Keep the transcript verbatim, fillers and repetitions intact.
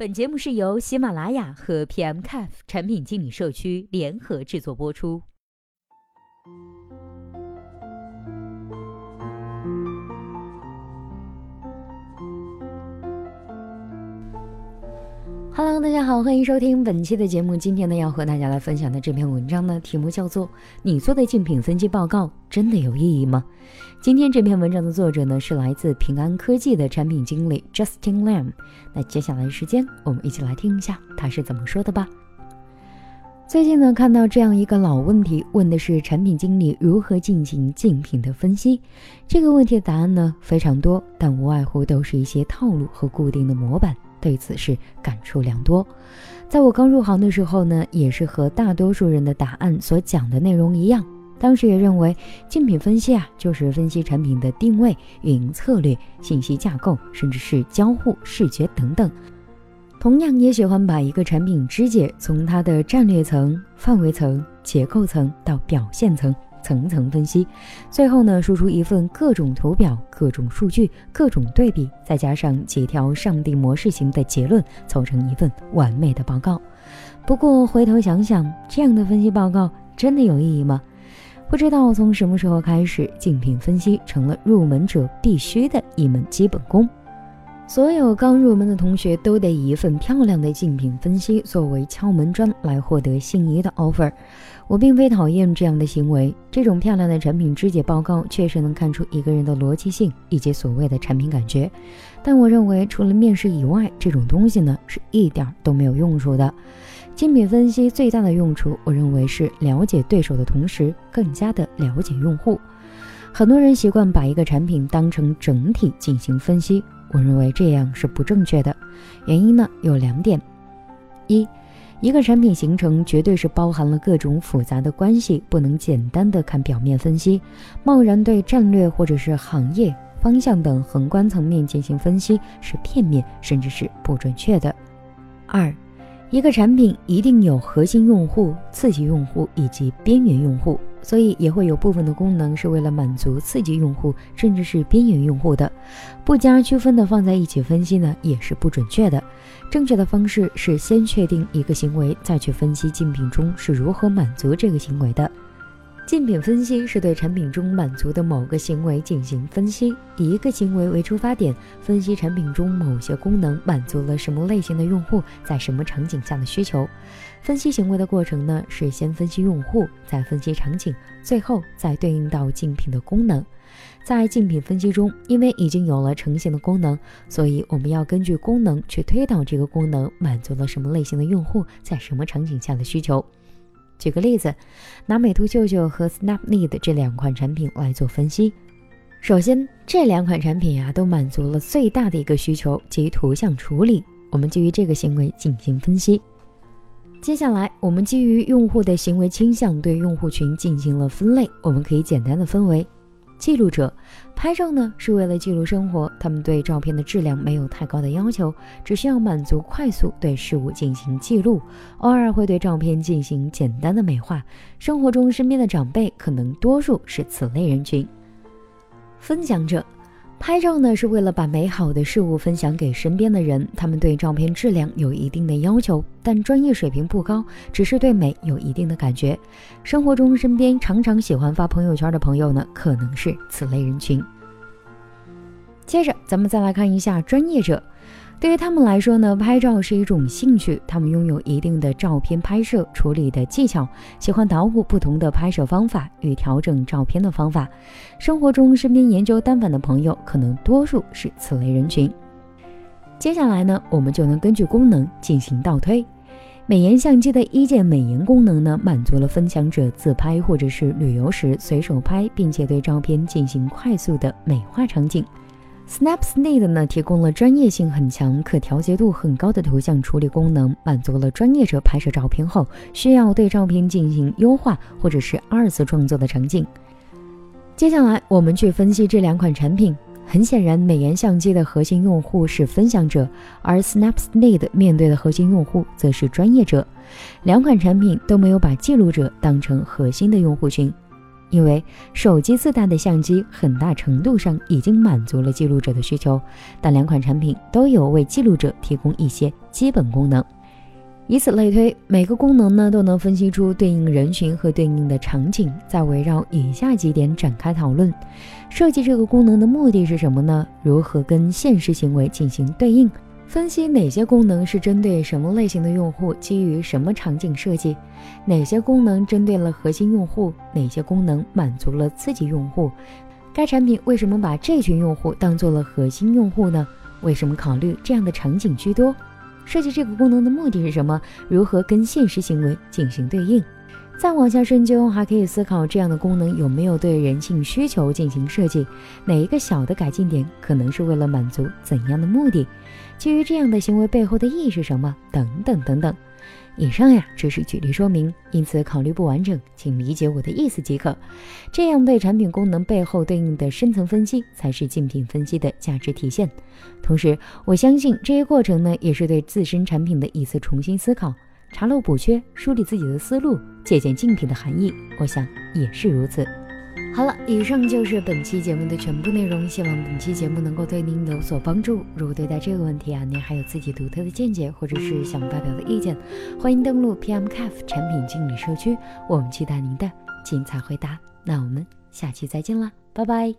本节目是由喜马拉雅和 P M C A F 产品经理社区联合制作播出。Hello， 大家好，欢迎收听本期的节目。今天呢，要和大家来分享的这篇文章呢，题目叫做《你做的竞品分析报告真的有意义吗》。今天这篇文章的作者呢，是来自平安科技的产品经理 Justin Lam。那接下来的时间，我们一起来听一下他是怎么说的吧。最近呢，看到这样一个老问题，问的是产品经理如何进行竞品的分析。这个问题的答案呢，非常多，但无外乎都是一些套路和固定的模板。对此是感触良多。在我刚入行的时候呢，也是和大多数人的答案所讲的内容一样，当时也认为竞品分析啊，就是分析产品的定位、运营策略、信息架构，甚至是交互、视觉等等。同样也喜欢把一个产品肢解，从它的战略层、范围层、结构层到表现层，层层分析，最后呢，输出一份各种图表、各种数据、各种对比，再加上几条上帝模式型的结论，凑成一份完美的报告。不过回头想想，这样的分析报告真的有意义吗？不知道从什么时候开始，竞品分析成了入门者必须的一门基本功。所有刚入门的同学都得以一份漂亮的竞品分析作为敲门砖来获得心仪的 offer。 我并非讨厌这样的行为，这种漂亮的产品肢解报告确实能看出一个人的逻辑性以及所谓的产品感觉，但我认为除了面试以外，这种东西呢是一点都没有用处的。竞品分析最大的用处，我认为是了解对手的同时更加的了解用户。很多人习惯把一个产品当成整体进行分析，我认为这样是不正确的。原因呢有两点：一，一个产品形成绝对是包含了各种复杂的关系，不能简单的看表面分析，贸然对战略或者是行业方向等宏观层面进行分析是片面，甚至是不准确的。二，一个产品一定有核心用户、刺激用户以及边缘用户，所以也会有部分的功能是为了满足刺激用户甚至是边缘用户的，不加区分的放在一起分析呢也是不准确的。正确的方式是先确定一个行为，再去分析竞品中是如何满足这个行为的。竞品分析是对产品中满足的某个行为进行分析，以一个行为为出发点，分析产品中某些功能满足了什么类型的用户在什么场景下的需求。分析行为的过程呢，是先分析用户，再分析场景，最后再对应到竞品的功能。在竞品分析中，因为已经有了成型的功能，所以我们要根据功能去推导这个功能满足了什么类型的用户在什么场景下的需求。举个例子，拿美图秀秀和 Snapseed 这两款产品来做分析。首先，这两款产品啊都满足了最大的一个需求，即图像处理，我们基于这个行为进行分析。接下来，我们基于用户的行为倾向对用户群进行了分类，我们可以简单的分为记录者，拍照呢是为了记录生活，他们对照片的质量没有太高的要求，只需要满足快速对事物进行记录，偶尔会对照片进行简单的美化。生活中身边的长辈可能多数是此类人群。分享者，拍照呢是为了把美好的事物分享给身边的人，他们对照片质量有一定的要求，但专业水平不高，只是对美有一定的感觉。生活中身边常常喜欢发朋友圈的朋友呢，可能是此类人群。接着咱们再来看一下专业者，对于他们来说呢，拍照是一种兴趣，他们拥有一定的照片拍摄处理的技巧，喜欢捣鼓不同的拍摄方法与调整照片的方法。生活中身边研究单反的朋友可能多数是此类人群。接下来呢，我们就能根据功能进行倒推。美颜相机的一键美颜功能呢，满足了分享者自拍或者是旅游时随手拍，并且对照片进行快速的美化场景。Snapseed 呢提供了专业性很强、可调节度很高的图像处理功能，满足了专业者拍摄照片后需要对照片进行优化或者是二次创作的场景。接下来我们去分析这两款产品，很显然美颜相机的核心用户是分享者，而 Snapseed 面对的核心用户则是专业者。两款产品都没有把记录者当成核心的用户群，因为手机自带的相机很大程度上已经满足了记录者的需求，但两款产品都有为记录者提供一些基本功能。以此类推，每个功能呢都能分析出对应人群和对应的场景，再围绕以下几点展开讨论。设计这个功能的目的是什么呢？如何跟现实行为进行对应？分析哪些功能是针对什么类型的用户，基于什么场景设计？哪些功能针对了核心用户？哪些功能满足了刺激用户？该产品为什么把这群用户当做了核心用户呢？为什么考虑这样的场景居多？设计这个功能的目的是什么？如何跟现实行为进行对应？再往下深究，还可以思考这样的功能有没有对人性需求进行设计，哪一个小的改进点可能是为了满足怎样的目的，基于这样的行为背后的意义是什么，等等等等。以上呀只是举例说明，因此考虑不完整，请理解我的意思即可。这样对产品功能背后对应的深层分析，才是竞品分析的价值体现。同时我相信这一过程呢，也是对自身产品的一次重新思考，查漏补缺，梳理自己的思路，借鉴竞品的含义，我想也是如此。好了，以上就是本期节目的全部内容，希望本期节目能够对您有所帮助。如果对待这个问题啊，您还有自己独特的见解，或者是想发表的意见，欢迎登录 P M C A F 产品经理社区，我们期待您的精彩回答。那我们下期再见啦，拜拜。